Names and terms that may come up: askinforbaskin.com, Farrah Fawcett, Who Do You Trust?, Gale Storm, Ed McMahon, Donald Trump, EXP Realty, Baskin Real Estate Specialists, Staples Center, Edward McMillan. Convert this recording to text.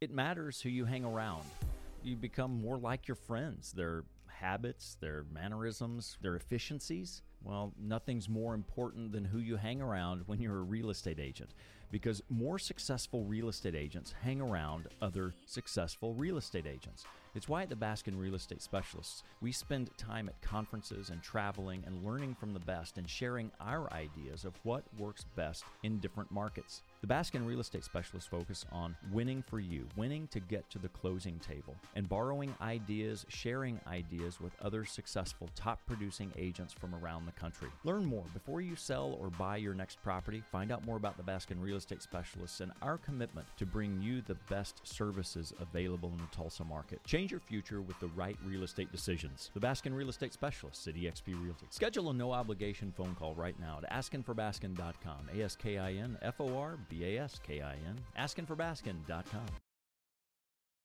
It matters who you hang around. You become more like your friends, their habits, their mannerisms, their efficiencies. Well, nothing's more important than who you hang around when you're a real estate agent, because more successful real estate agents hang around other successful real estate agents. It's why at the Baskin Real Estate Specialists, we spend time at conferences and traveling and learning from the best and sharing our ideas of what works best in different markets. The Baskin Real Estate Specialists focus on winning for you, winning to get to the closing table, and borrowing ideas, sharing ideas with other successful top-producing agents from around the country. Learn more before you sell or buy your next property. Find out more about the Baskin Real Estate Specialists and our commitment to bring you the best services available in the Tulsa market. Change your future with the right real estate decisions. The Baskin Real Estate Specialists at EXP Realty. Schedule a no-obligation phone call right now to askinforbaskin.com, ASKINFORBASKIN, askinforbaskin.com.